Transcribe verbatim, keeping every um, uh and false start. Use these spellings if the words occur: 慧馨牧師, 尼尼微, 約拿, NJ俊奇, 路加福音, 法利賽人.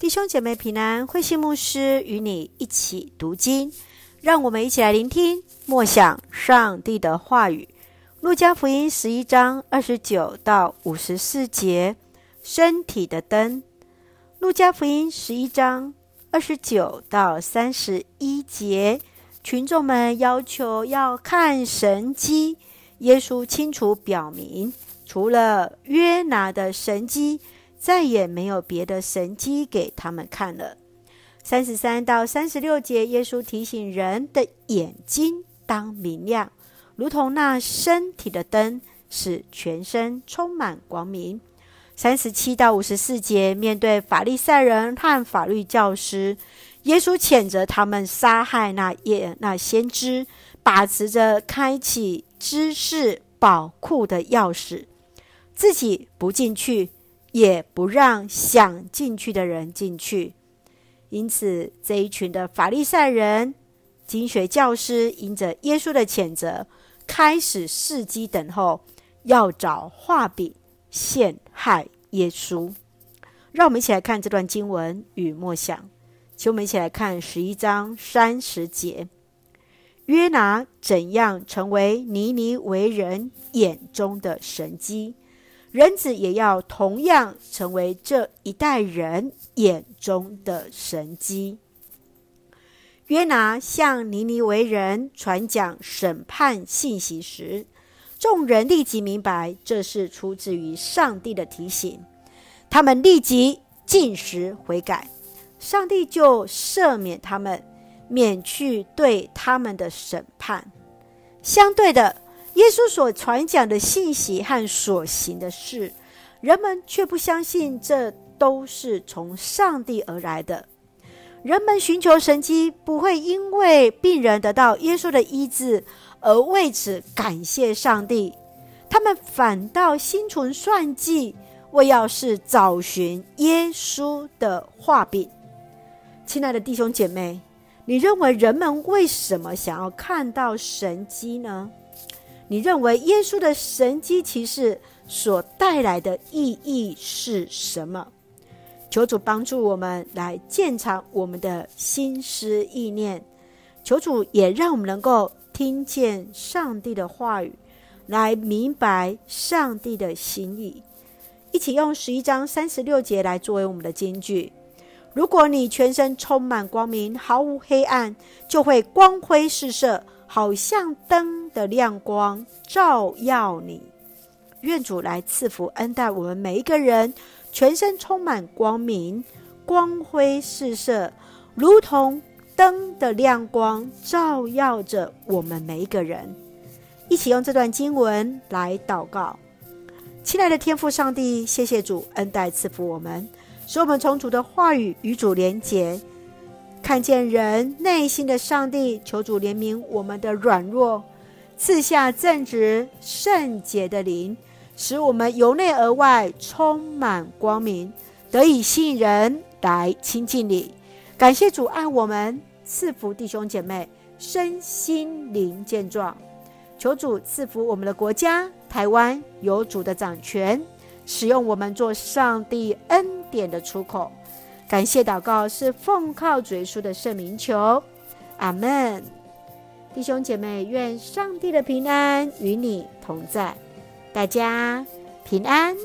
弟兄姐妹平安，慧馨牧师与你一起读经，让我们一起来聆听默想上帝的话语。路加福音十一章二十九到五十四节，身体的灯。路加福音十一章二十九到三十一节，群众们要求要看神迹，耶稣清楚表明，除了约拿的神迹，再也没有别的神迹给他们看了。三十三到三十六节，耶稣提醒人的眼睛当明亮，如同那身体的灯，使全身充满光明。三十七到五十四节，面对法利赛人和法律教师，耶稣谴责他们杀害那耶那先知，把持着开启知识宝库的钥匙，自己不进去，也不让想进去的人进去。因此这一群的法利赛人、经学教师，因着耶稣的谴责，开始伺机等候，要找画饼陷害耶稣。让我们一起来看这段经文与默想，请我们一起来看十一章三十节。约拿怎样成为尼尼微人眼中的神迹，人子也要同样成为这一代人眼中的神迹。约拿向尼尼微人传讲审判信息时，众人立即明白这是出自于上帝的提醒，他们立即禁食悔改，上帝就赦免他们，免去对他们的审判。相对的，耶稣所传讲的信息和所行的事，人们却不相信这都是从上帝而来的。人们寻求神迹，不会因为病人得到耶稣的医治而为此感谢上帝，他们反倒心存算计，为要是找寻耶稣的画饼。亲爱的弟兄姐妹，你认为人们为什么想要看到神迹呢？你认为耶稣的神迹奇事所带来的意义是什么？求主帮助我们来鉴察我们的心思意念，求主也让我们能够听见上帝的话语，来明白上帝的心意。一起用十一章三十六节来作为我们的金句：如果你全身充满光明，毫无黑暗，就会光辉四射，好像灯的亮光照耀你。愿主来赐福恩待我们每一个人，全身充满光明，光辉四射，如同灯的亮光照耀着我们每一个人。一起用这段经文来祷告。亲爱的天父上帝，谢谢主恩待赐福我们，使我们从主的话语与主连结，看见人内心的上帝。求主怜悯我们的软弱，赐下正直圣洁的灵，使我们由内而外充满光明，得以吸引人来亲近你。感谢主爱我们，赐福弟兄姐妹身心灵健壮。求主赐福我们的国家台湾，有主的掌权，使用我们做上帝恩典的出口。感谢祷告是奉靠主耶稣的圣名求，阿们。弟兄姐妹，愿上帝的平安与你同在，大家平安。